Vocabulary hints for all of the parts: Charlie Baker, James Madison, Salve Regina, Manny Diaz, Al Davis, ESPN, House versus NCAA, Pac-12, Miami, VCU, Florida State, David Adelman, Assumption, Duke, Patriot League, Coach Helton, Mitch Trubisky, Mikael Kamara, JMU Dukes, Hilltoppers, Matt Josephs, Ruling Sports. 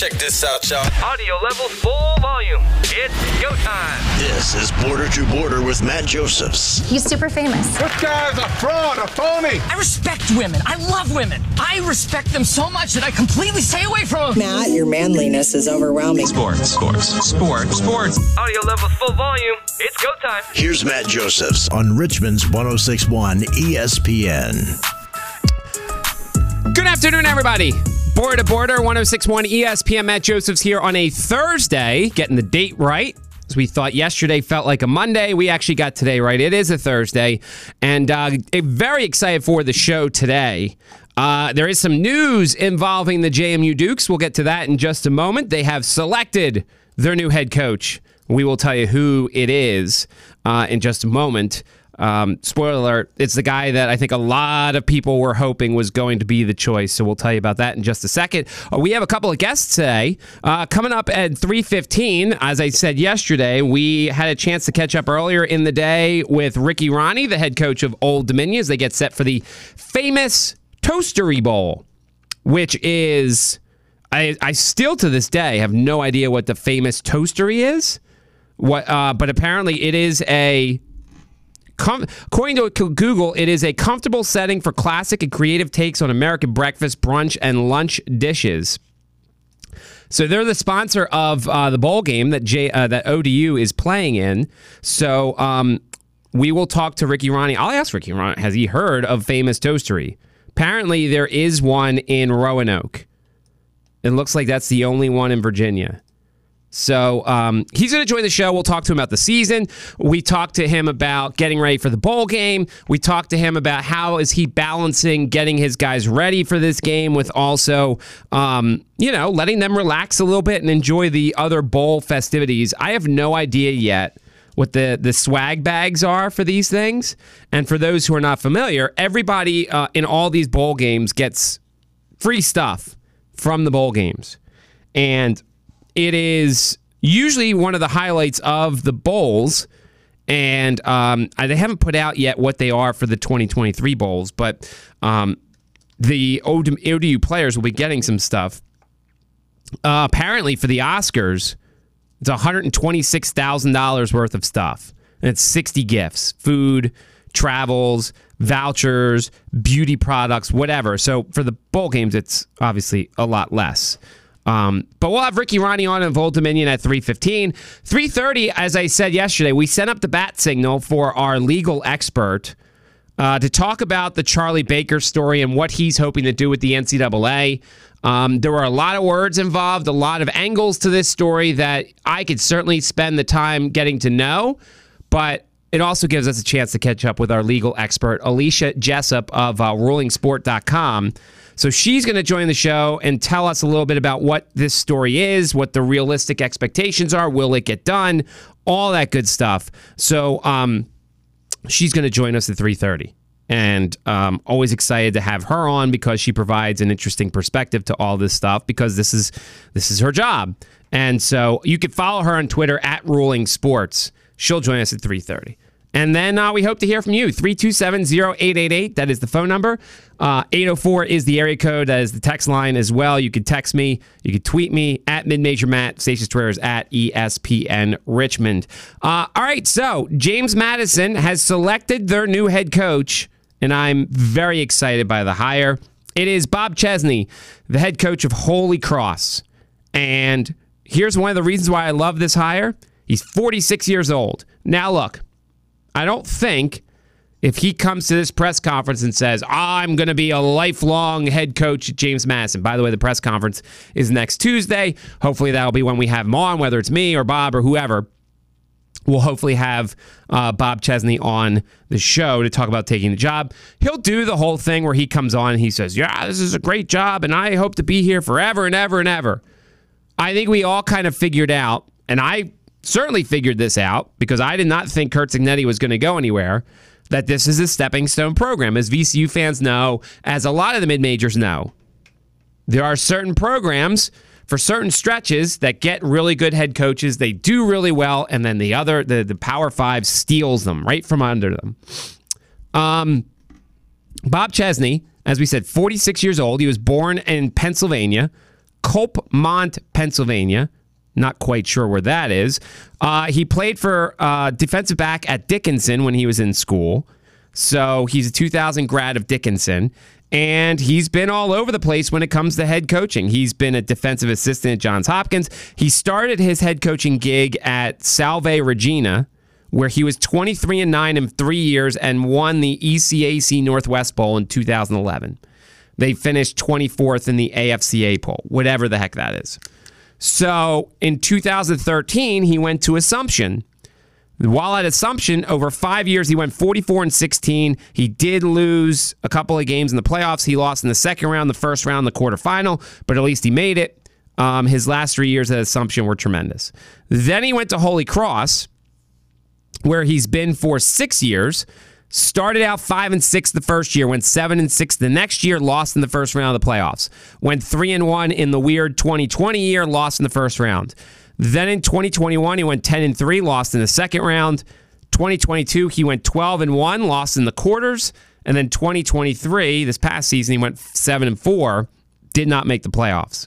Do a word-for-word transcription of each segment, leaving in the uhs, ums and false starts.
Check this out, y'all. Audio level full volume. It's go time. This is Border to Border with Matt Josephs. He's super famous. This guy's a fraud, a phony. I respect women. I love women. I respect them so much that I completely stay away from them. Matt, your manliness is overwhelming. Sports, sports, sports, sports. Audio level full volume. It's go time. Here's Matt Josephs on Richmond's one oh six point one E S P N. Good afternoon, everybody. Border to Border, one oh six point one E S P N. Matt Josephs here on a Thursday. Getting the date right. As we thought yesterday felt like a Monday. We actually got today right. It is a Thursday. And uh, very excited for the show today. Uh, there is some news involving the J M U Dukes. We'll get to that in just a moment. They have selected their new head coach. We will tell you who it is uh, in just a moment. Um, spoiler alert, it's the guy that I think a lot of people were hoping was going to be the choice, so we'll tell you about that in just a second. Uh, we have a couple of guests today. Uh, coming up at three fifteen, as I said yesterday, we had a chance to catch up earlier in the day with Ricky Rahne, the head coach of Old Dominion, as they get set for the Famous Toastery Bowl, which is, I, I still to this day have no idea what the Famous Toastery is, what, uh, but apparently it is a... According to Google, it is a comfortable setting for classic and creative takes on American breakfast, brunch, and lunch dishes. So they're the sponsor of uh, the bowl game that J, uh, that O D U is playing in. So um, we will talk to Ricky Rahne. I'll ask Ricky Rahne, has he heard of Famous Toastery? Apparently, there is one in Roanoke. It looks like that's the only one in Virginia. So um, he's going to join the show. We'll talk to him about the season. We talked to him about getting ready for the bowl game. We talked to him about how is he balancing getting his guys ready for this game with also, um, you know, letting them relax a little bit and enjoy the other bowl festivities. I have no idea yet what the, the swag bags are for these things. And for those who are not familiar, everybody uh, in all these bowl games gets free stuff from the bowl games. And it is usually one of the highlights of the bowls, and um, they haven't put out yet what they are for the twenty twenty-three bowls, but um, the O D U players will be getting some stuff. Uh, apparently, for the Oscars, it's one hundred twenty-six thousand dollars worth of stuff, and it's sixty gifts, food, travels, vouchers, beauty products, whatever. So for the bowl games, it's obviously a lot less. Um, but we'll have Ricky Rahne on of Old Dominion at three fifteen. three thirty, as I said yesterday, we sent up the bat signal for our legal expert uh, to talk about the Charlie Baker story and what he's hoping to do with the N C double A. Um, there were a lot of words involved, a lot of angles to this story that I could certainly spend the time getting to know, but it also gives us a chance to catch up with our legal expert, Alicia Jessup of uh, ruling sport dot com. So she's going to join the show and tell us a little bit about what this story is, what the realistic expectations are, will it get done, all that good stuff. So um, she's going to join us at three thirty. And um, always excited to have her on because she provides an interesting perspective to all this stuff because this is, this is her job. And so you can follow her on Twitter at Ruling Sports. She'll join us at three thirty. And then uh, we hope to hear from you. three two seven, oh eight eight eight. That is the phone number. Uh, eight oh four is the area code. That is the text line as well. You could text me. You could tweet me at MidMajorMatt. Station's Twitter is at E S P N Richmond. Uh, all right. So James Madison has selected their new head coach, and I'm very excited by the hire. It is Bob Chesney, the head coach of Holy Cross. And here's one of the reasons why I love this hire. He's forty-six years old. Now, look. I don't think if he comes to this press conference and says, I'm going to be a lifelong head coach at James Madison. By the way, the press conference is next Tuesday. Hopefully that'll be when we have him on, whether it's me or Bob or whoever. We'll hopefully have uh, Bob Chesney on the show to talk about taking the job. He'll do the whole thing where he comes on and he says, yeah, this is a great job, and I hope to be here forever and ever and ever. I think we all kind of figured out, and I... certainly figured this out, because I did not think Kurt Zignetti was going to go anywhere, that this is a stepping stone program. As V C U fans know, as a lot of the mid-majors know, there are certain programs for certain stretches that get really good head coaches. They do really well, and then the other, the, the Power Five steals them right from under them. Um, Bob Chesney, as we said, forty-six years old. He was born in Pennsylvania. Copemont, Pennsylvania. Not quite sure where that is. Uh, he played for uh, defensive back at Dickinson when he was in school. So he's a two thousand grad of Dickinson. And he's been all over the place when it comes to head coaching. He's been a defensive assistant at Johns Hopkins. He started his head coaching gig at Salve Regina, where he was twenty-three and nine in three years and won the E C A C Northwest Bowl in two thousand eleven. They finished twenty-fourth in the A F C A poll, whatever the heck that is. So in two thousand thirteen, he went to Assumption. While at Assumption, over five years, he went forty-four and sixteen. He did lose a couple of games in the playoffs. He lost in the second round, the first round, the quarterfinal, but at least he made it. Um, his last three years at Assumption were tremendous. Then he went to Holy Cross, where he's been for six years. Started out five and six the first year, went seven and six the next year, lost in the first round of the playoffs. Went three and one in the weird twenty twenty year, lost in the first round. Then in twenty twenty-one, he went ten and three, lost in the second round. twenty twenty-two, he went twelve and one, lost in the quarters. And then twenty twenty-three, this past season, he went seven and four, did not make the playoffs.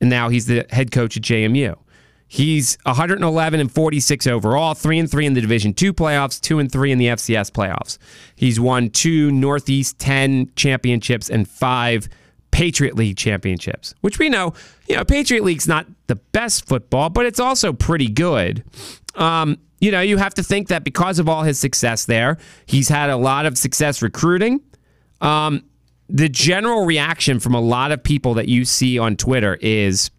And now he's the head coach at J M U. He's one eleven and forty-six overall, three and three in the Division two playoffs, two and three in the F C S playoffs. He's won two Northeast ten championships and five Patriot League championships, which we know, you know, Patriot League's not the best football, but it's also pretty good. Um, you know, you have to think that because of all his success there, he's had a lot of success recruiting. Um, the general reaction from a lot of people that you see on Twitter is,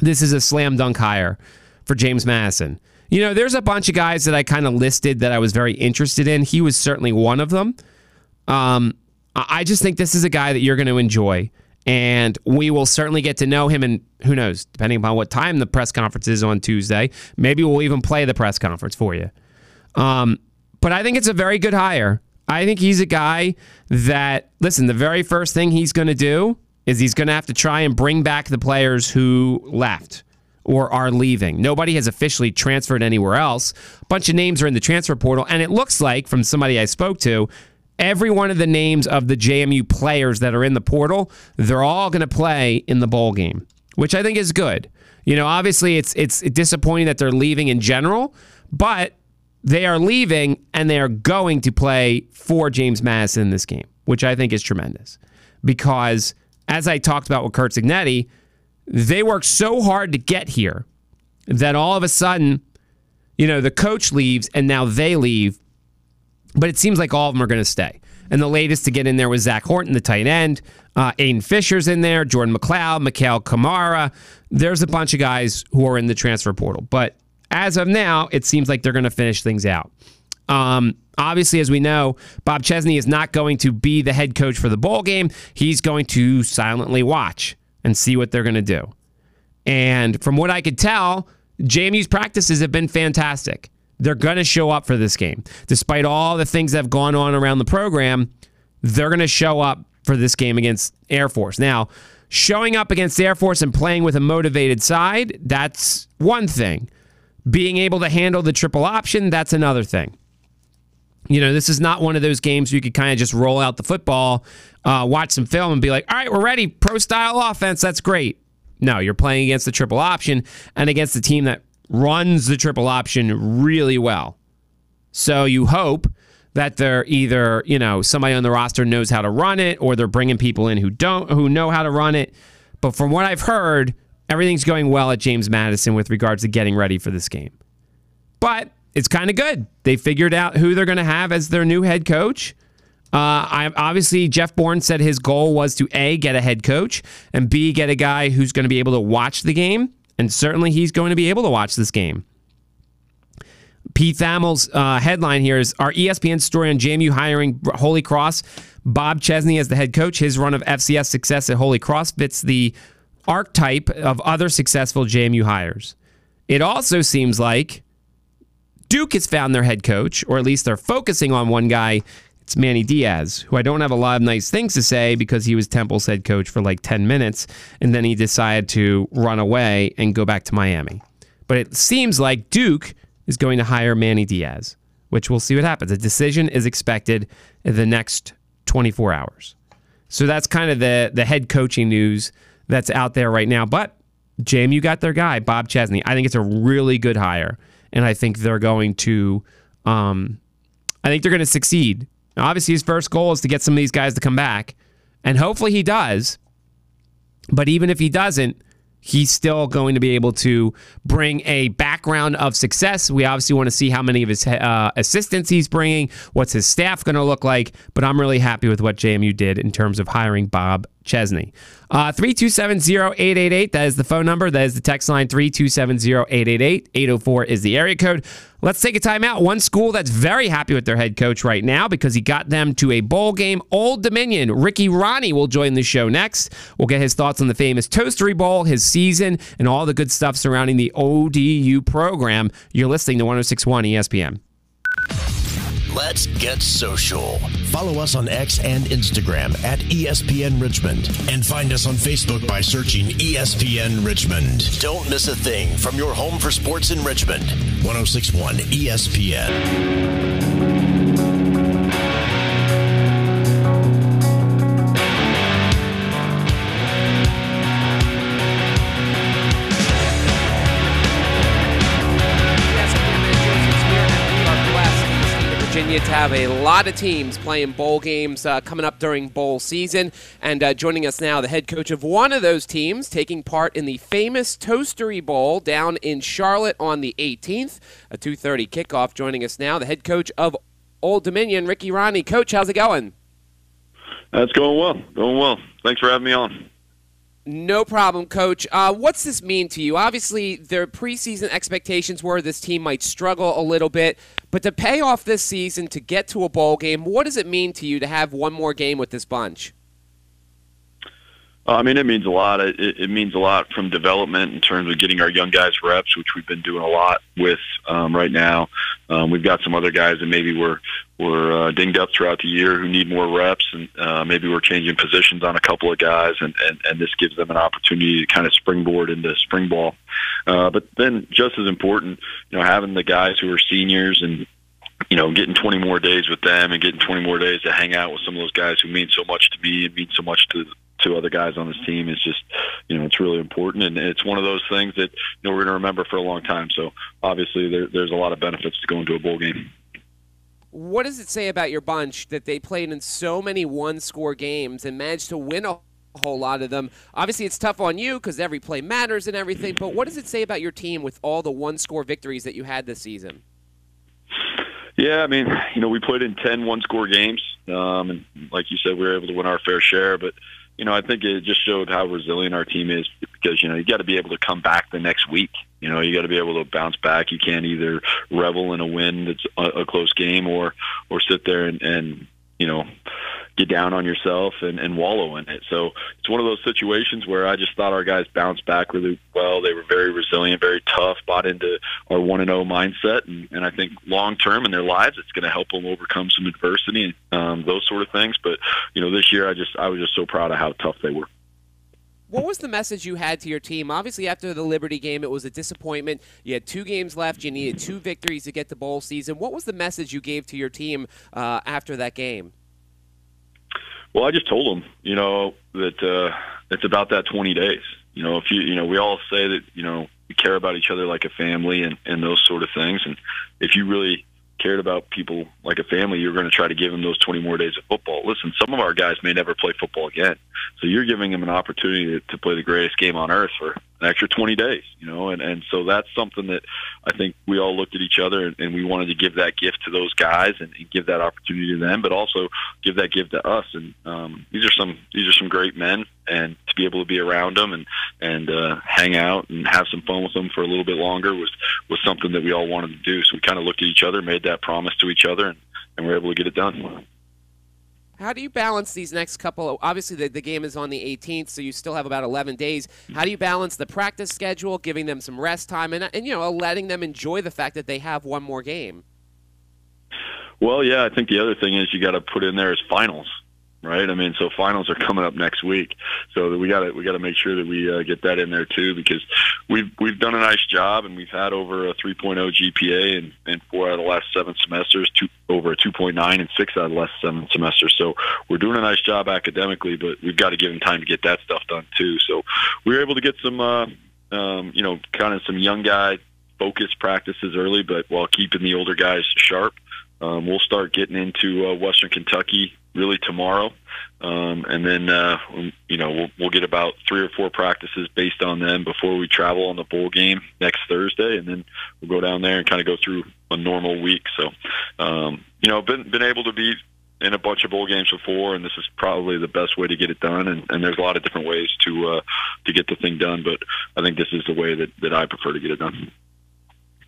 this is a slam dunk hire for James Madison. You know, there's a bunch of guys that I kind of listed that I was very interested in. He was certainly one of them. Um, I just think this is a guy that you're going to enjoy, and we will certainly get to know him, and who knows, depending upon what time the press conference is on Tuesday, maybe we'll even play the press conference for you. Um, but I think it's a very good hire. I think he's a guy that, listen, the very first thing he's going to do is he's going to have to try and bring back the players who left or are leaving. Nobody has officially transferred anywhere else. A bunch of names are in the transfer portal, and it looks like, from somebody I spoke to, every one of the names of the J M U players that are in the portal, they're all going to play in the bowl game, which I think is good. You know, obviously it's it's disappointing that they're leaving in general, but they are leaving, and they are going to play for James Madison in this game, which I think is tremendous because, as I talked about with Kurt Zignetti, they worked so hard to get here that all of a sudden, you know, the coach leaves and now they leave, but it seems like all of them are going to stay. And the latest to get in there was Zach Horton, the tight end. Uh, Aiden Fisher's in there, Jordan McLeod, Mikael Kamara. There's a bunch of guys who are in the transfer portal. But as of now, it seems like they're going to finish things out. Um, obviously, as we know, Bob Chesney is not going to be the head coach for the bowl game. He's going to silently watch and see what they're going to do. And from what I could tell, J M U's practices have been fantastic. They're going to show up for this game. Despite all the things that have gone on around the program, they're going to show up for this game against Air Force. Now, showing up against Air Force and playing with a motivated side, that's one thing. Being able to handle the triple option, that's another thing. You know, this is not one of those games where you could kind of just roll out the football, uh, watch some film, and be like, all right, we're ready. Pro-style offense, that's great. No, you're playing against the triple option and against a team that runs the triple option really well. So you hope that they're either, you know, somebody on the roster knows how to run it, or they're bringing people in who don't, who know how to run it. But from what I've heard, everything's going well at James Madison with regards to getting ready for this game. But it's kind of good. They figured out who they're going to have as their new head coach. Uh, I, obviously, Jeff Bourne said his goal was to, A, get a head coach, and B, get a guy who's going to be able to watch the game, and certainly he's going to be able to watch this game. Pete Thamel's uh, headline here is, our E S P N story on J M U hiring Holy Cross, Bob Chesney as the head coach. His run of F C S success at Holy Cross fits the archetype of other successful J M U hires. It also seems like Duke has found their head coach, or at least they're focusing on one guy. It's Manny Diaz, who I don't have a lot of nice things to say because he was Temple's head coach for like ten minutes, and then he decided to run away and go back to Miami. But it seems like Duke is going to hire Manny Diaz, which we'll see what happens. A decision is expected in the next twenty-four hours. So that's kind of the, the head coaching news that's out there right now. But J M U got their guy, Bob Chesney. I think it's a really good hire, and I think they're going to, um, I think they're going to succeed. Now, obviously, his first goal is to get some of these guys to come back, and hopefully he does. But even if he doesn't, he's still going to be able to bring a background of success. We obviously want to see how many of his uh, assistants he's bringing, what's his staff going to look like, but I'm really happy with what J M U did in terms of hiring Bob Chesney. Uh, three two seven, zero eight eight eight, that is the phone number. That is the text line, three two seven, zero eight eight eight. eight oh four is the area code. Let's take a timeout. One school that's very happy with their head coach right now because he got them to a bowl game, Old Dominion. Ricky Rahne will join the show next. We'll get his thoughts on the Famous Toastery Bowl, his season, and all the good stuff surrounding the O D U program. You're listening to one oh six point one E S P N. Let's get social. Follow us on X and Instagram at E S P N Richmond. And find us on Facebook by searching E S P N Richmond. Don't miss a thing from your home for sports in Richmond. one oh six point one E S P N. To have a lot of teams playing bowl games uh, coming up during bowl season. And uh, joining us now, the head coach of one of those teams taking part in the Famous Toastery Bowl down in Charlotte on the eighteenth, a two thirty kickoff. Joining us now, the head coach of Old Dominion, Ricky Rahne. Coach, how's it going? That's going well. Going well. Thanks for having me on. No problem, Coach. Uh, what's this mean to you? Obviously, their preseason expectations were this team might struggle a little bit, but to pay off this season to get to a bowl game, what does it mean to you to have one more game with this bunch? Uh, I mean, it means a lot. It, it means a lot from development in terms of getting our young guys reps, which we've been doing a lot with um, right now. Um, we've got some other guys that maybe were were uh, dinged up throughout the year who need more reps, and uh, maybe we're changing positions on a couple of guys, and, and, and this gives them an opportunity to kind of springboard into spring ball. Uh, but then just as important, you know, having the guys who are seniors and, you know, getting twenty more days with them and getting twenty more days to hang out with some of those guys who mean so much to me and mean so much to to other guys on this team is just, you know, it's really important. And it's one of those things that, you know, we're going to remember for a long time. So obviously there, there's a lot of benefits to going to a bowl game. What does it say about your bunch that they played in so many one-score games and managed to win a whole lot of them? Obviously it's tough on you because every play matters and everything, but what does it say about your team with all the one-score victories that you had this season? Yeah, I mean, you know, we played in ten one-score games. Um, and like you said, we were able to win our fair share, but you know, I think it just showed how resilient our team is because, you know, you got to be able to come back the next week. You know, you got to be able to bounce back. You can't either revel in a win that's a, a close game or, or sit there and, and, you know, get down on yourself and, and wallow in it. So it's one of those situations where I just thought our guys bounced back really well. They were very resilient, very tough, bought into our one and oh mindset. And, and I think long-term in their lives, it's going to help them overcome some adversity and um, those sort of things. But, you know, this year I just I was just so proud of how tough they were. What was the message you had to your team? Obviously, after the Liberty game, it was a disappointment. You had two games left. You needed two victories to get to bowl season. What was the message you gave to your team uh, after that game? Well, I just told them, you know, that uh, it's about that twenty days. You know, if you, you know, we all say that, you know, we care about each other like a family and, and those sort of things. And if you really cared about people like a family, you're going to try to give them those twenty more days of football. Listen, some of our guys may never play football again. So you're giving them an opportunity to, to play the greatest game on earth for an extra twenty days, you know, and, and so that's something that I think we all looked at each other and, and we wanted to give that gift to those guys and, and give that opportunity to them, but also give that gift to us. And um, these are some these are some great men, and to be able to be around them and and uh, hang out and have some fun with them for a little bit longer was was something that we all wanted to do. So we kind of looked at each other, made that promise to each other, and, and we were able to get it done. How do you balance these next couple of, obviously the, the game is on the eighteenth, so you still have about eleven days. How do you balance the practice schedule, giving them some rest time, and, and you know, letting them enjoy the fact that they have one more game? Well, yeah, I think the other thing is you got to put in there is finals. right? I mean, so finals are coming up next week, so we got to we got to make sure that we uh, get that in there too, because we've we've done a nice job, and we've had over a three point oh G P A in, in four out of the last seven semesters, two over a two point nine in six out of the last seven semesters. So we're doing a nice job academically, but we've got to give them time to get that stuff done too. So we were able to get some, uh, um, you know, kind of some young guy focused practices early, but while keeping the older guys sharp. Um, we'll start getting into uh, Western Kentucky really tomorrow, um, and then uh, you know we'll, we'll get about three or four practices based on them before we travel on the bowl game next Thursday, and then we'll go down there and kind of go through a normal week. So, um, you know, been been able to be in a bunch of bowl games before, and this is probably the best way to get it done. And, and there's a lot of different ways to uh, to get the thing done, but I think this is the way that, that I prefer to get it done.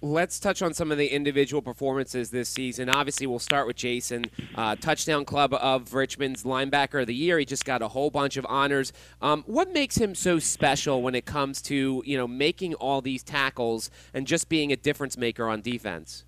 Let's touch on some of the individual performances this season. Obviously, we'll start with Jason, uh, Touchdown Club of Richmond's Linebacker of the Year. He just got a whole bunch of honors. Um, what makes him so special when it comes to, you know, making all these tackles and just being a difference maker on defense?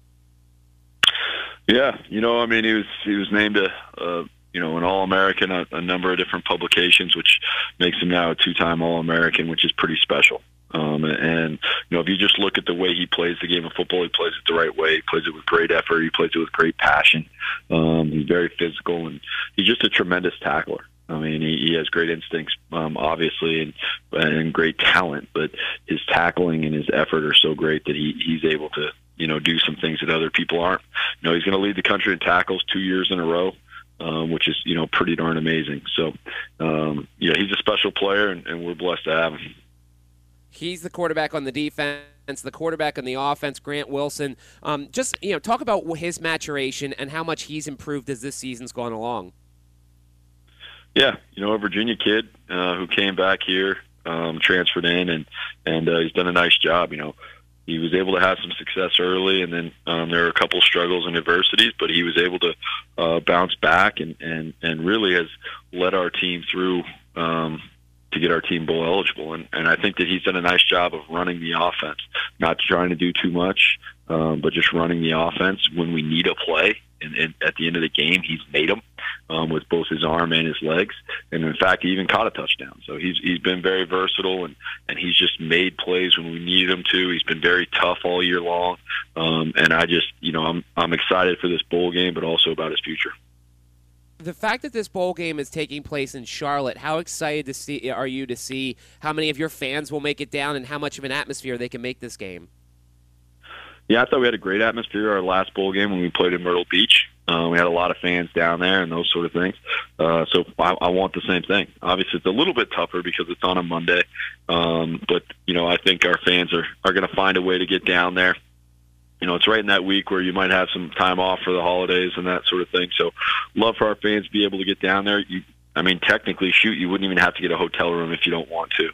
Yeah, you know, I mean, he was he was named a, a you know an All-American, a, a number of different publications, which makes him now a two-time All-American, which is pretty special. Um, and, you know, if you just look at the way he plays the game of football, he plays it the right way. He plays it with great effort. He plays it with great passion. Um, he's very physical, and he's just a tremendous tackler. I mean, he, he has great instincts, um, obviously, and, and great talent, but his tackling and his effort are so great that he, he's able to, you know, do some things that other people aren't. You know, he's going to lead the country in tackles two years in a row. Um, which is, you know, pretty darn amazing. So, um, yeah, he's a special player, and, and we're blessed to have him. He's the quarterback on the defense, the quarterback on the offense, Grant Wilson. Um, just, you know, talk about his maturation and how much he's improved as this season's gone along. Yeah, you know, a Virginia kid uh, who came back here, um, transferred in, and, and uh, he's done a nice job, you know. He was able to have some success early, and then um, there were a couple struggles and adversities, but he was able to uh, bounce back and, and, and really has led our team through um, to get our team bowl eligible. And, and I think that he's done a nice job of running the offense, not trying to do too much, um, but just running the offense when we need a play. And, and at the end of the game, he's made them um, with both his arm and his legs. And, in fact, he even caught a touchdown. So he's he's been very versatile, and, and he's just made plays when we needed him to. He's been very tough all year long. Um, and I just, you know, I'm I'm excited for this bowl game, but also about his future. The fact that this bowl game is taking place in Charlotte, how excited to see are you to see how many of your fans will make it down and how much of an atmosphere they can make this game? Yeah, I thought we had a great atmosphere our last bowl game when we played in Myrtle Beach. Uh, we had a lot of fans down there and those sort of things. Uh, so I, I want the same thing. Obviously, it's a little bit tougher because it's on a Monday. Um, but, you know, I think our fans are, are going to find a way to get down there. You know, it's right in that week where you might have some time off for the holidays and that sort of thing. So love for our fans to be able to get down there. You, I mean, technically, shoot, you wouldn't even have to get a hotel room if you don't want to.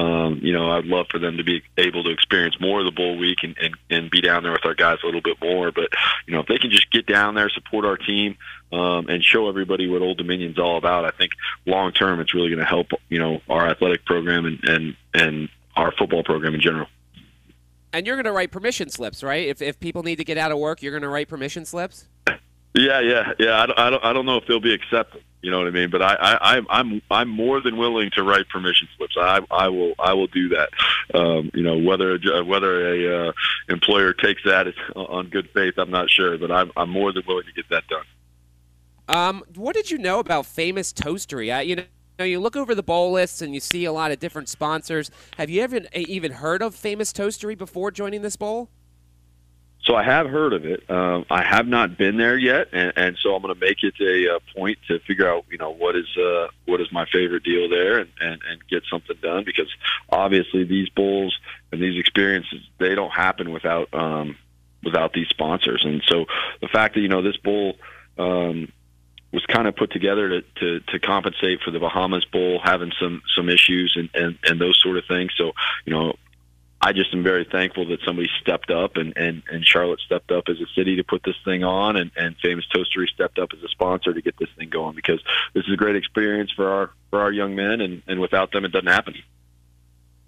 Um, you know, I'd love for them to be able to experience more of the bowl week and, and, and be down there with our guys a little bit more. But, you know, if they can just get down there, support our team, um, and show everybody what Old Dominion's all about, I think long-term it's really going to help, you know, our athletic program and, and, and our football program in general. And you're going to write permission slips, right? If, if people need to get out of work, you're going to write permission slips? Yeah, yeah, yeah. I don't, I don't, I don't know if they'll be accepted. You know what I mean? But I, I, I'm, I'm, I'm more than willing to write permission slips. I, I will, I will do that. Um, you know, whether, whether a uh, employer takes that on good faith, I'm not sure. But I'm, I'm more than willing to get that done. Um, what did you know about Famous Toastery? I, you know. Now you look over the bowl lists and you see a lot of different sponsors. Have you ever even heard of Famous Toastery before joining this bowl? So I have heard of it. Um, I have not been there yet, and, and so I'm going to make it a uh, point to figure out, you know, what is uh, what is my favorite deal there, and, and, and get something done, because obviously these bowls and these experiences, they don't happen without um, without these sponsors. And so the fact that, you know, this bowl. Um, was kind of put together to, to, to compensate for the Bahamas Bowl having some, some issues and, and, and those sort of things. So, you know, I just am very thankful that somebody stepped up and, and, and Charlotte stepped up as a city to put this thing on, and, and Famous Toastery stepped up as a sponsor to get this thing going, because this is a great experience for our, for our young men, and, and without them it doesn't happen.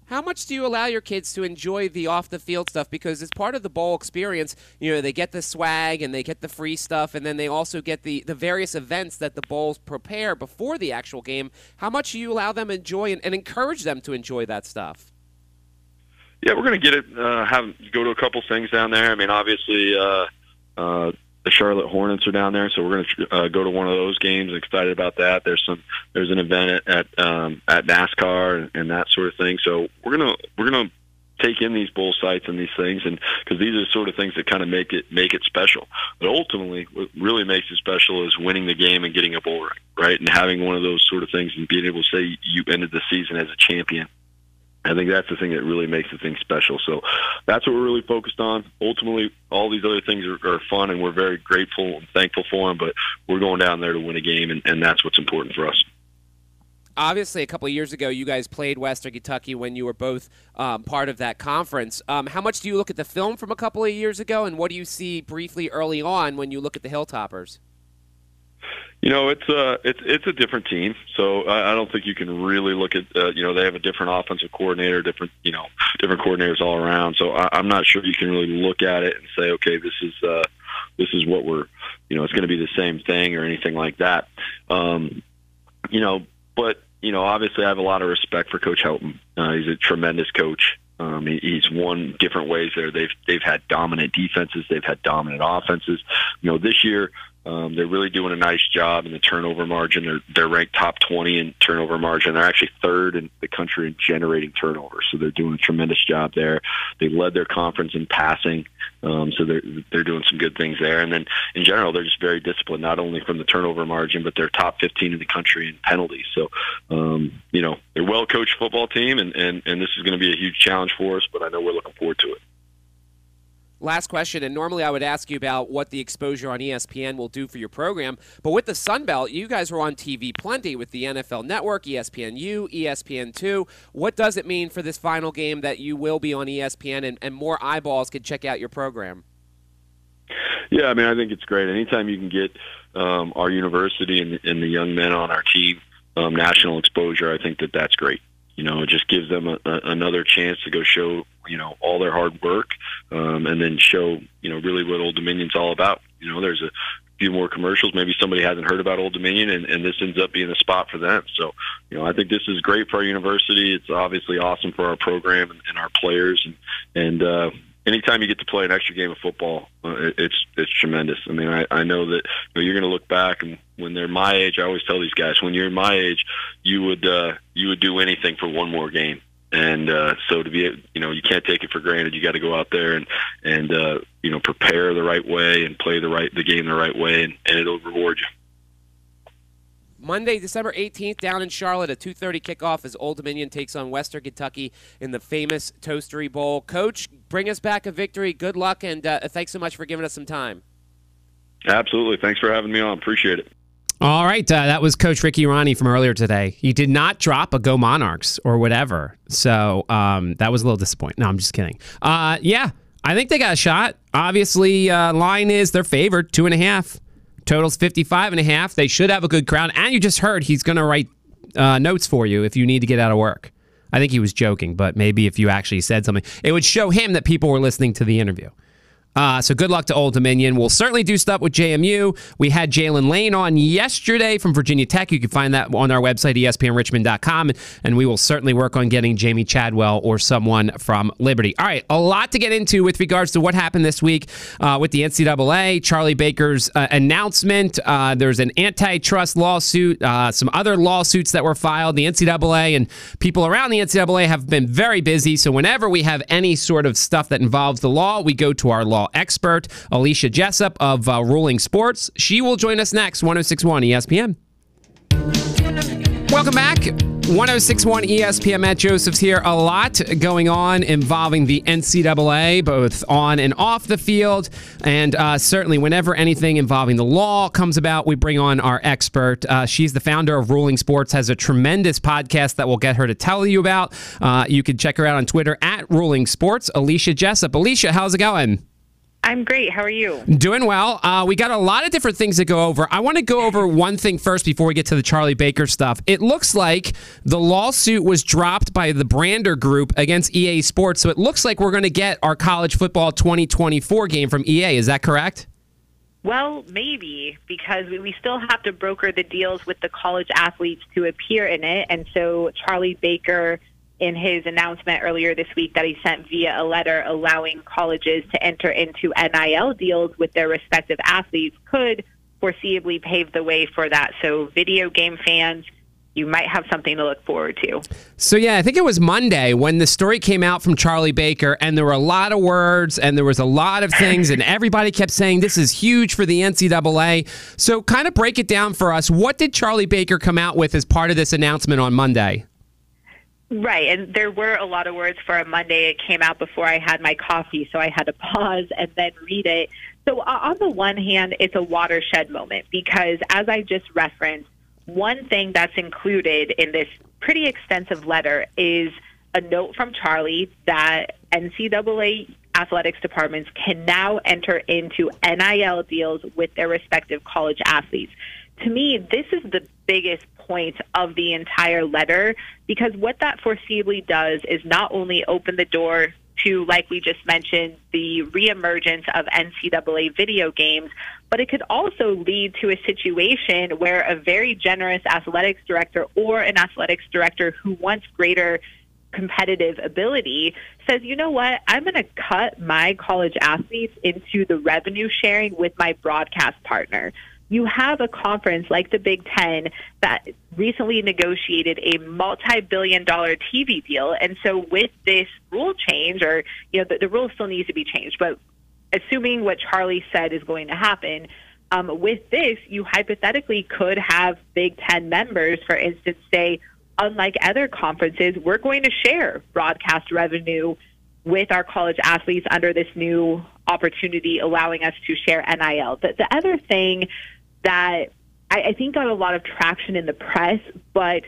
How much do you allow your kids to enjoy the off-the-field stuff? Because it's part of the bowl experience. You know, they get the swag and they get the free stuff, and then they also get the, the various events that the bowls prepare before the actual game. How much do you allow them to enjoy and, and encourage them to enjoy that stuff? Yeah, we're going to get it. Uh, have go to a couple things down there. I mean, obviously, uh, uh, the Charlotte Hornets are down there, so we're going to uh, go to one of those games. Excited about that. There's some. There's an event at at, um, at NASCAR and, and that sort of thing. So we're gonna we're gonna take in these bowl sites and these things, and because these are the sort of things that kind of make it make it special. But ultimately, what really makes it special is winning the game and getting a bowl ring, right? And having one of those sort of things and being able to say you ended the season as a champion. I think that's the thing that really makes the thing special. So that's what we're really focused on. Ultimately, all these other things are, are fun, and we're very grateful and thankful for them, but we're going down there to win a game, and, and that's what's important for us. Obviously, a couple of years ago, you guys played Western Kentucky when you were both um, part of that conference. Um, how much do you look at the film from a couple of years ago, and what do you see briefly early on when you look at the Hilltoppers? You know, it's a it's it's a different team, so I, I don't think you can really look at uh, you know, they have a different offensive coordinator, different you know different coordinators all around. So I, I'm not sure you can really look at it and say, okay, this is uh, this is what we're you know it's going to be the same thing or anything like that. Um, you know, but you know, obviously I have a lot of respect for Coach Helton. Uh, he's a tremendous coach. Um, he, he's won different ways there. They've they've had dominant defenses. They've had dominant offenses. You know, this year. Um, they're really doing a nice job in the turnover margin. They're, they're ranked top twenty in turnover margin. They're actually third in the country in generating turnovers, so they're doing a tremendous job there. They led their conference in passing, um, so they're they're doing some good things there. And then in general, they're just very disciplined, not only from the turnover margin, but they're top fifteen in the country in penalties. So, um, you know, they're a well-coached football team, and, and, and this is going to be a huge challenge for us, but I know we're looking forward to it. Last question, and normally I would ask you about what the exposure on E S P N will do for your program, but with the Sun Belt, you guys were on T V plenty with the N F L Network, E S P N U, E S P N two. What does it mean for this final game that you will be on E S P N and, and more eyeballs can check out your program? Yeah, I mean, I think it's great. Anytime you can get um, our university and, and the young men on our team um, national exposure, I think that that's great. You know, it just gives them a, a, another chance to go show, you know, all their hard work um, and then show, you know, really what Old Dominion's all about. You know, there's a few more commercials. Maybe somebody hasn't heard about Old Dominion, and, and this ends up being a spot for them. So, you know, I think this is great for our university. It's obviously awesome for our program and, and our players. And, and uh, anytime you get to play an extra game of football, uh, it, it's it's tremendous. I mean, I, I know that you know, you're going to look back and, when they're my age, I always tell these guys, when you're my age, you would uh, you would do anything for one more game. And uh, so to be, you know, you can't take it for granted. You got to go out there and and uh, you know prepare the right way and play the right the game the right way, and, and it'll reward you. Monday, December eighteenth, down in Charlotte, a two thirty kickoff as Old Dominion takes on Western Kentucky in the famous Toastery Bowl. Coach, bring us back a victory. Good luck, and uh, thanks so much for giving us some time. Absolutely. Thanks for having me on. Appreciate it. All right, uh, that was Coach Ricky Rahne from earlier today. He did not drop a Go Monarchs or whatever, so um, that was a little disappointing. No, I'm just kidding. Uh, yeah, I think they got a shot. Obviously, uh, line is they're favored, two and a half. Total's fifty-five and a half. They should have a good crowd, and you just heard he's going to write uh, notes for you if you need to get out of work. I think he was joking, but maybe if you actually said something, it would show him that people were listening to the interview. Uh, so good luck to Old Dominion. We'll certainly do stuff with J M U. We had Jalen Lane on yesterday from Virginia Tech. You can find that on our website, E S P N Richmond dot com, and we will certainly work on getting Jamie Chadwell or someone from Liberty. All right, a lot to get into with regards to what happened this week uh, with the N C double A, Charlie Baker's uh, announcement. Uh, there's an antitrust lawsuit, uh, some other lawsuits that were filed. The N C double A and people around the N C double A have been very busy, so whenever we have any sort of stuff that involves the law, we go to our law expert, Alicia Jessup of uh, Ruling Sports. She will join us next, one oh six point one E S P N. Welcome back. one oh six point one E S P N, Matt Josephs here. A lot going on involving the N C double A, both on and off the field. And uh, certainly whenever anything involving the law comes about, we bring on our expert. Uh, she's the founder of Ruling Sports, has a tremendous podcast that we'll get her to tell you about. Uh, you can check her out on Twitter, at Ruling Sports. Alicia Jessup. Alicia, how's it going? I'm great. How are you? Doing well. Uh, we got a lot of different things to go over. I want to go over one thing first before we get to the Charlie Baker stuff. It looks like the lawsuit was dropped by the Brander Group against E A Sports, so it looks like we're going to get our college football twenty twenty-four game from E A. Is that correct? Well, maybe, because we still have to broker the deals with the college athletes to appear in it. And so Charlie Baker, in his announcement earlier this week that he sent via a letter allowing colleges to enter into N I L deals with their respective athletes, could foreseeably pave the way for that. So video game fans, you might have something to look forward to. So, yeah, I think it was Monday when the story came out from Charlie Baker, and there were a lot of words, and there was a lot of things, and everybody kept saying this is huge for the N C double A. So kind of break it down for us. What did Charlie Baker come out with as part of this announcement on Monday? Right, and there were a lot of words for a Monday. It came out before I had my coffee, so I had to pause and then read it. So on the one hand, it's a watershed moment because, as I just referenced, one thing that's included in this pretty extensive letter is a note from Charlie that N C double A athletics departments can now enter into N I L deals with their respective college athletes. To me, this is the biggest point of the entire letter, because what that foreseeably does is not only open the door to, like we just mentioned, the reemergence of N C double A video games, but it could also lead to a situation where a very generous athletics director or an athletics director who wants greater competitive ability says, you know what, I'm going to cut my college athletes into the revenue sharing with my broadcast partner. You have a conference like the Big Ten that recently negotiated a multi-billion dollar T V deal. And so with this rule change, or, you know, the, the rule still needs to be changed, but assuming what Charlie said is going to happen, um, with this, you hypothetically could have Big Ten members, for instance, say, unlike other conferences, we're going to share broadcast revenue with our college athletes under this new opportunity, allowing us to share N I L. But the other thing that I, I think got a lot of traction in the press, but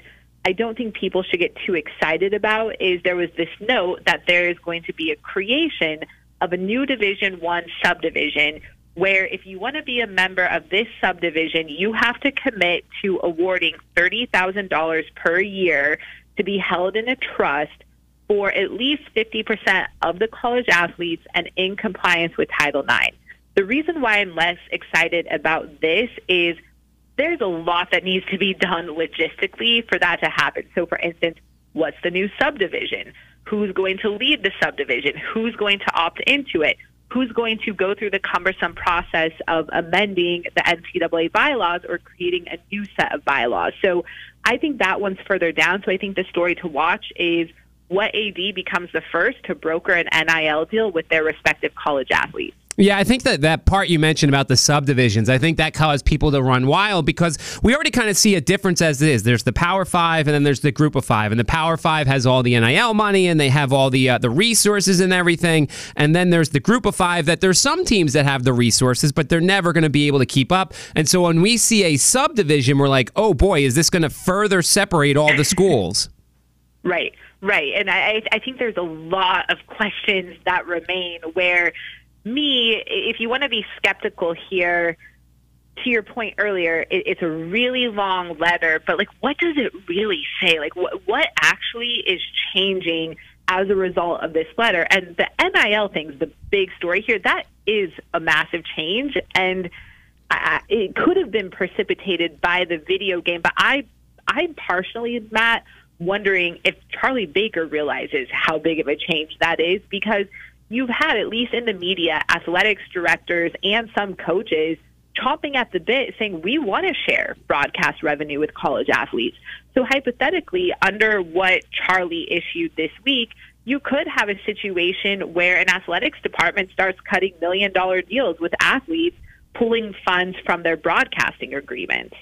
I don't think people should get too excited about, is there was this note that there is going to be a creation of a new Division I subdivision where if you want to be a member of this subdivision, you have to commit to awarding thirty thousand dollars per year to be held in a trust for at least fifty percent of the college athletes and in compliance with Title nine. The reason why I'm less excited about this is there's a lot that needs to be done logistically for that to happen. So, for instance, what's the new subdivision? Who's going to lead the subdivision? Who's going to opt into it? Who's going to go through the cumbersome process of amending the N C double A bylaws or creating a new set of bylaws? So I think that one's further down. So I think the story to watch is what A D becomes the first to broker an N I L deal with their respective college athletes. Yeah, I think that that part you mentioned about the subdivisions, I think that caused people to run wild because we already kind of see a difference as it is. There's the Power Five, and then there's the Group of Five. And the Power Five has all the N I L money, and they have all the uh, the resources and everything. And then there's the Group of Five that there's some teams that have the resources, but they're never going to be able to keep up. And so when we see a subdivision, we're like, oh, boy, is this going to further separate all the schools? Right, right. And I, I think there's a lot of questions that remain where me, if you want to be skeptical here, to your point earlier, it, it's a really long letter, but like, what does it really say? Like what, what actually is changing as a result of this letter? And the N I L thing's the big story here. That is a massive change, and I, it could have been precipitated by the video game, but I, I'm partially, Matt, wondering if Charlie Baker realizes how big of a change that is, because you've had, at least in the media, athletics directors and some coaches chomping at the bit saying, we want to share broadcast revenue with college athletes. So hypothetically, under what Charlie issued this week, you could have a situation where an athletics department starts cutting million-dollar deals with athletes pulling funds from their broadcasting agreements.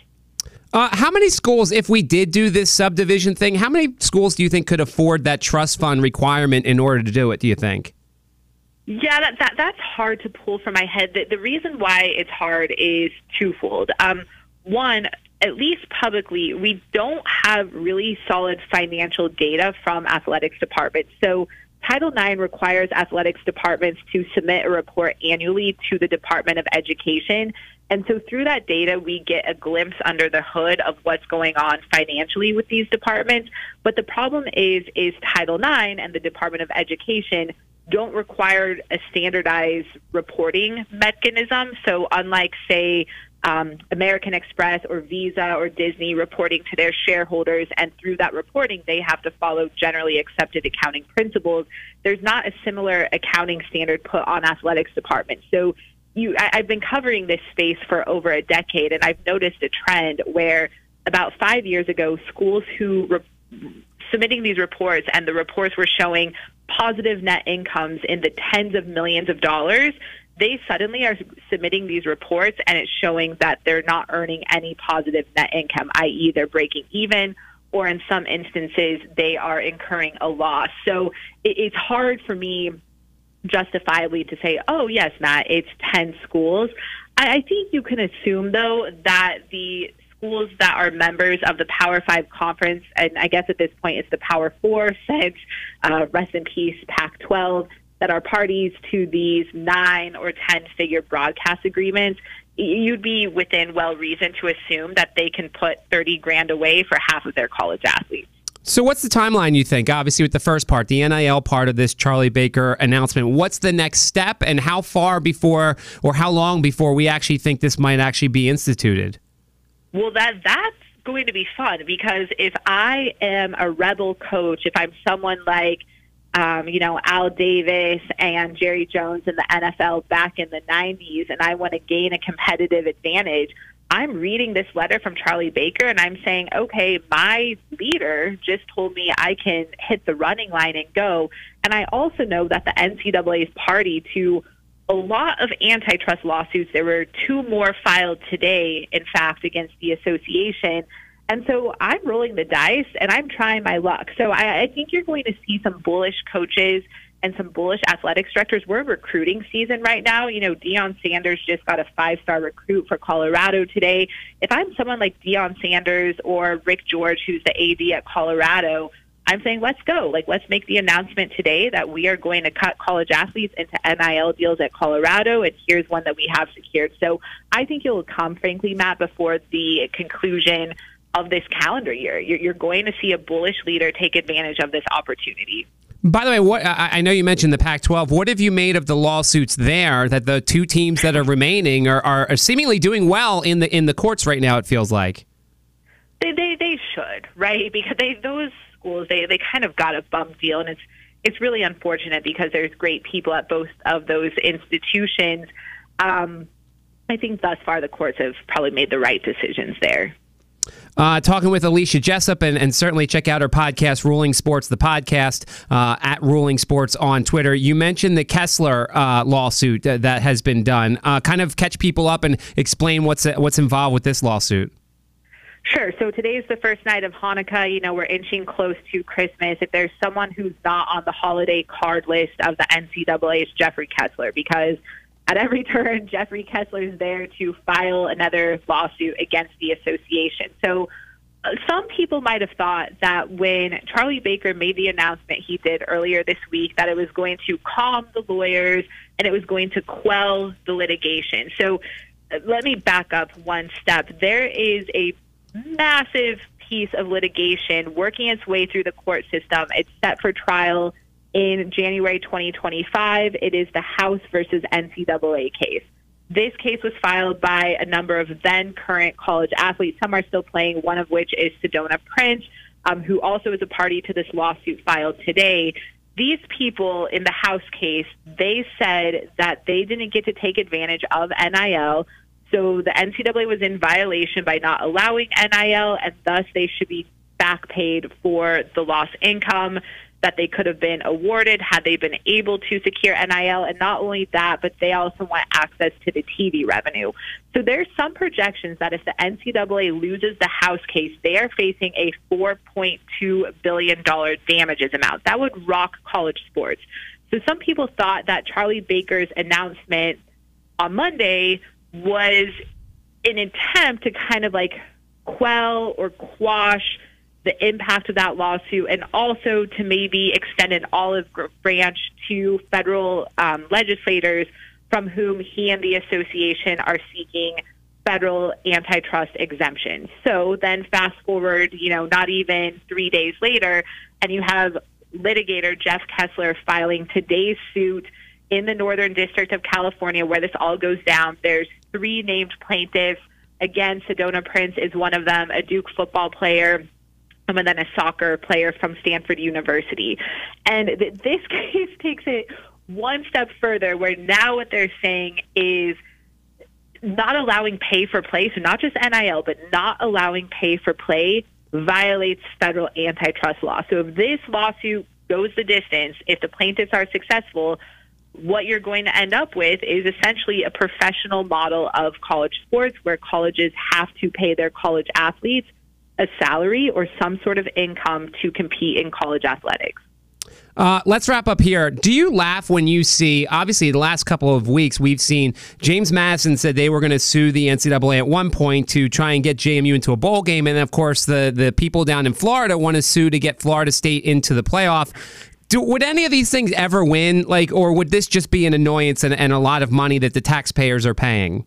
Uh, how many schools, if we did do this subdivision thing, how many schools do you think could afford that trust fund requirement in order to do it, do you think? Yeah, that, that, that's hard to pull from my head. The, the reason why it's hard is twofold. Um, one, at least publicly, we don't have really solid financial data from athletics departments. So Title nine requires athletics departments to submit a report annually to the Department of Education. And so through that data, we get a glimpse under the hood of what's going on financially with these departments. But the problem is, is Title nine and the Department of Education don't require a standardized reporting mechanism. So unlike, say, um, American Express or Visa or Disney reporting to their shareholders, and through that reporting, they have to follow generally accepted accounting principles, there's not a similar accounting standard put on athletics departments. So you, I, I've been covering this space for over a decade, and I've noticed a trend where about five years ago, schools who were submitting these reports and the reports were showing positive net incomes in the tens of millions of dollars, they suddenly are submitting these reports and it's showing that they're not earning any positive net income, that is they're breaking even, or in some instances, they are incurring a loss. So it's hard for me justifiably to say, oh, yes, Matt, it's ten schools. I think you can assume, though, that the schools that are members of the Power Five Conference, and I guess at this point it's the Power Four, since uh, rest in peace, Pac twelve, that are parties to these nine or ten-figure broadcast agreements, you'd be within well reason to assume that they can put thirty grand away for half of their college athletes. So what's the timeline, you think? Obviously, with the first part, the N I L part of this Charlie Baker announcement, what's the next step, and how far before, or how long before we actually think this might actually be instituted? Well, that that's going to be fun, because if I am a rebel coach, if I'm someone like, um, you know, Al Davis and Jerry Jones in the N F L back in the nineties, and I want to gain a competitive advantage, I'm reading this letter from Charlie Baker and I'm saying, okay, my leader just told me I can hit the running line and go. And I also know that the N C double A is party to a lot of antitrust lawsuits. There were two more filed today, in fact, against the association. And so I'm rolling the dice and I'm trying my luck. So I, I think you're going to see some bullish coaches and some bullish athletics directors. We're in recruiting season right now. You know, Deion Sanders just got a five-star recruit for Colorado today. If I'm someone like Deion Sanders or Rick George, who's the A D at Colorado, I'm saying, let's go. Like, let's make the announcement today that we are going to cut college athletes into N I L deals at Colorado, and here's one that we have secured. So I think it will come, frankly, Matt, before the conclusion of this calendar year. You're going to see a bullish leader take advantage of this opportunity. By the way, what I know you mentioned the Pac twelve. What have you made of the lawsuits there, that the two teams that are remaining are, are seemingly doing well in the in the courts right now, it feels like? They, they, they should, right? Because they those... schools, they they kind of got a bum deal, and it's it's really unfortunate because there's great people at both of those institutions. Um, I think thus far the courts have probably made the right decisions there. Uh, talking with Alicia Jessup, and, and certainly check out her podcast, Ruling Sports, the podcast, uh, at Ruling Sports on Twitter. You mentioned the Kessler uh, lawsuit that, that has been done. Uh, kind of catch people up and explain what's what's involved with this lawsuit. Sure. So today's the first night of Hanukkah. You know, we're inching close to Christmas. If there's someone who's not on the holiday card list of the N C double A, it's Jeffrey Kessler, because at every turn, Jeffrey Kessler is there to file another lawsuit against the association. So uh, some people might have thought that when Charlie Baker made the announcement he did earlier this week, that it was going to calm the lawyers and it was going to quell the litigation. So uh, let me back up one step. There is a massive piece of litigation working its way through the court system. It's set for trial in January twenty twenty-five. It is the House versus N C double A case. This case was filed by a number of then current college athletes. Some are still playing, one of which is Sedona Prince, um, who also is a party to this lawsuit filed today. These people in the House case, they said that they didn't get to take advantage of N I L. So the N C double A was in violation by not allowing N I L, and thus they should be back paid for the lost income that they could have been awarded had they been able to secure N I L. And not only that, but they also want access to the T V revenue. So there's some projections that if the N C double A loses the House case, they are facing a four point two billion dollars damages amount. That would rock college sports. So some people thought that Charlie Baker's announcement on Monday was an attempt to kind of like quell or quash the impact of that lawsuit, and also to maybe extend an olive branch to federal um, legislators from whom he and the association are seeking federal antitrust exemption. So then fast forward, you know, not even three days later, and you have litigator Jeff Kessler filing today's suit in the Northern District of California where this all goes down. There's three named plaintiffs. Again, Sedona Prince is one of them, a Duke football player, and then a soccer player from Stanford University. And th- this case takes it one step further, where now what they're saying is not allowing pay for play, so not just N I L, but not allowing pay for play violates federal antitrust law. So if this lawsuit goes the distance, if the plaintiffs are successful, what you're going to end up with is essentially a professional model of college sports where colleges have to pay their college athletes a salary or some sort of income to compete in college athletics. Uh, let's wrap up here. Do you laugh when you see, obviously the last couple of weeks we've seen James Madison said they were going to sue the N C double A at one point to try and get J M U into a bowl game, and of course the, the people down in Florida want to sue to get Florida State into the playoff. Do, would any of these things ever win, like, or would this just be an annoyance and, and a lot of money that the taxpayers are paying?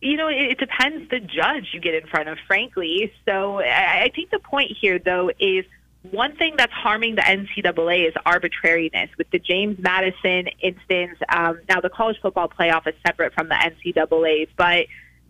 You know, it, it depends the judge you get in front of, frankly. So I, I think the point here, though, is one thing that's harming the N C double A is arbitrariness. With the James Madison instance, um, now the college football playoff is separate from the N C double A, but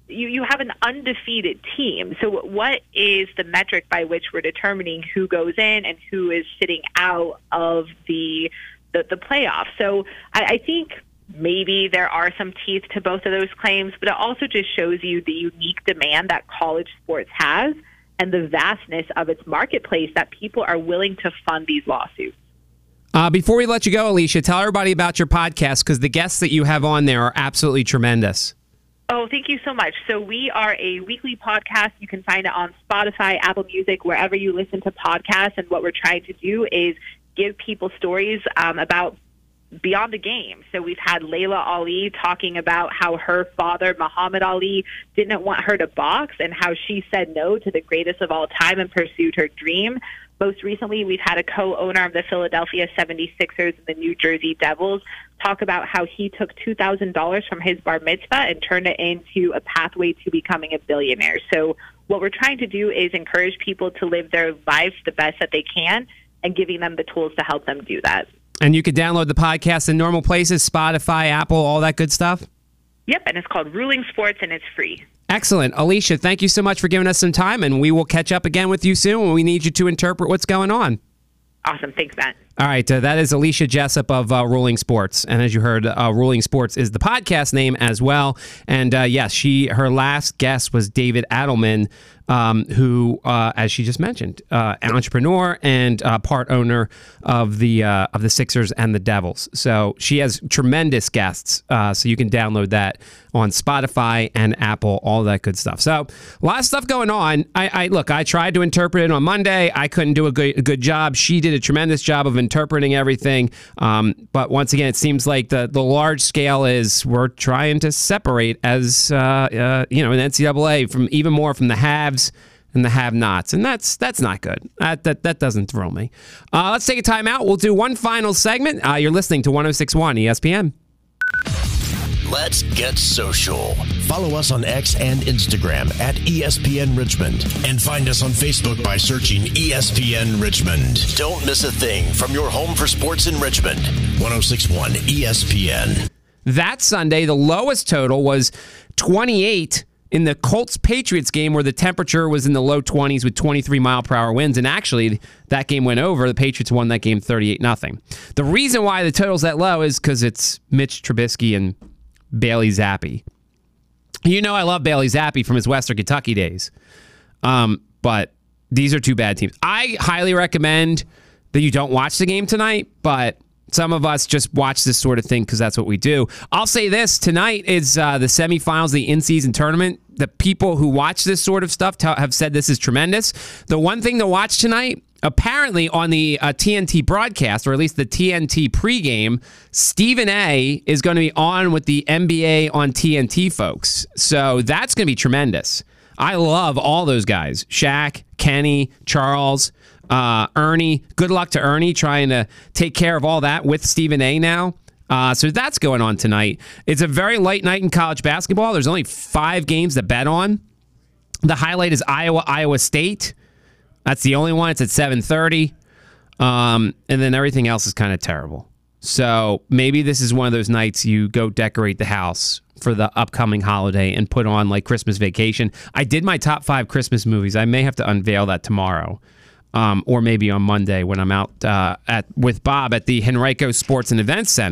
you, you have an undefeated team. So what is the metric by which we're determining who goes in and who is sitting out of the the, the playoff? So I, I think maybe there are some teeth to both of those claims, but it also just shows you the unique demand that college sports has and the vastness of its marketplace that people are willing to fund these lawsuits. Uh, before we let you go, Alicia, tell everybody about your podcast, because the guests that you have on there are absolutely tremendous. Oh, thank you so much. So we are a weekly podcast. You can find it on Spotify, Apple Music, wherever you listen to podcasts. And what we're trying to do is give people stories um, about beyond the game. So we've had Layla Ali talking about how her father, Muhammad Ali, didn't want her to box and how she said no to the greatest of all time and pursued her dream. Most recently, we've had a co-owner of the Philadelphia seventy-sixers and the New Jersey Devils talk about how he took two thousand dollars from his bar mitzvah and turned it into a pathway to becoming a billionaire. So what we're trying to do is encourage people to live their lives the best that they can and giving them the tools to help them do that. And you can download the podcast in normal places, Spotify, Apple, all that good stuff? Yep, and it's called Ruling Sports, and it's free. Excellent. Alicia, thank you so much for giving us some time, and we will catch up again with you soon when we need you to interpret what's going on. Awesome. Thanks, Matt. All right, uh, that is Alicia Jessup of uh, Ruling Sports. And as you heard, uh, Ruling Sports is the podcast name as well. And uh, yes, she her last guest was David Adelman, um, who, uh, as she just mentioned, uh, an entrepreneur and uh, part owner of the uh, of the Sixers and the Devils. So she has tremendous guests. Uh, so you can download that on Spotify and Apple, all that good stuff. So a lot of stuff going on. I, I look, I tried to interpret it on Monday. I couldn't do a good, a good job. She did a tremendous job of interpreting everything. Um, but once again, it seems like the, the large scale is we're trying to separate as, uh, uh, you know, an N C double A from even more from the haves and the have-nots. And that's that's not good. That that, that doesn't thrill me. Uh, let's take a time out. We'll do one final segment. Uh, you're listening to one oh six point one E S P N. Let's get social. Follow us on X and Instagram at E S P N Richmond. And find us on Facebook by searching E S P N Richmond. Don't miss a thing from your home for sports in Richmond. one oh six point one E S P N. That Sunday, the lowest total was twenty-eight in the Colts-Patriots game, where the temperature was in the low twenties with twenty-three mile per hour winds. And actually, that game went over. The Patriots won that game thirty-eight nothing. The reason why the total's that low is because it's Mitch Trubisky and Bailey Zappi. You know I love Bailey Zappi from his Western Kentucky days. Um, but these are two bad teams. I highly recommend that you don't watch the game tonight, but some of us just watch this sort of thing because that's what we do. I'll say this. Tonight is uh, the semifinals of the in-season tournament. The people who watch this sort of stuff t- have said this is tremendous. The one thing to watch tonight, apparently on the uh, T N T broadcast, or at least the T N T pregame, Stephen A. is going to be on with the N B A on T N T folks. So that's going to be tremendous. I love all those guys. Shaq, Kenny, Charles, uh, Ernie. Good luck to Ernie trying to take care of all that with Stephen A now. Uh, so that's going on tonight. It's a very light night in college basketball. There's only five games to bet on. The highlight is Iowa, Iowa State. That's the only one. It's at seven thirty. Um, and then everything else is kind of terrible. So maybe this is one of those nights you go decorate the house for the upcoming holiday and put on like Christmas Vacation. I did my top five Christmas movies. I may have to unveil that tomorrow, um, or maybe on Monday when I'm out uh, at with Bob at the Henrico Sports and Events Center.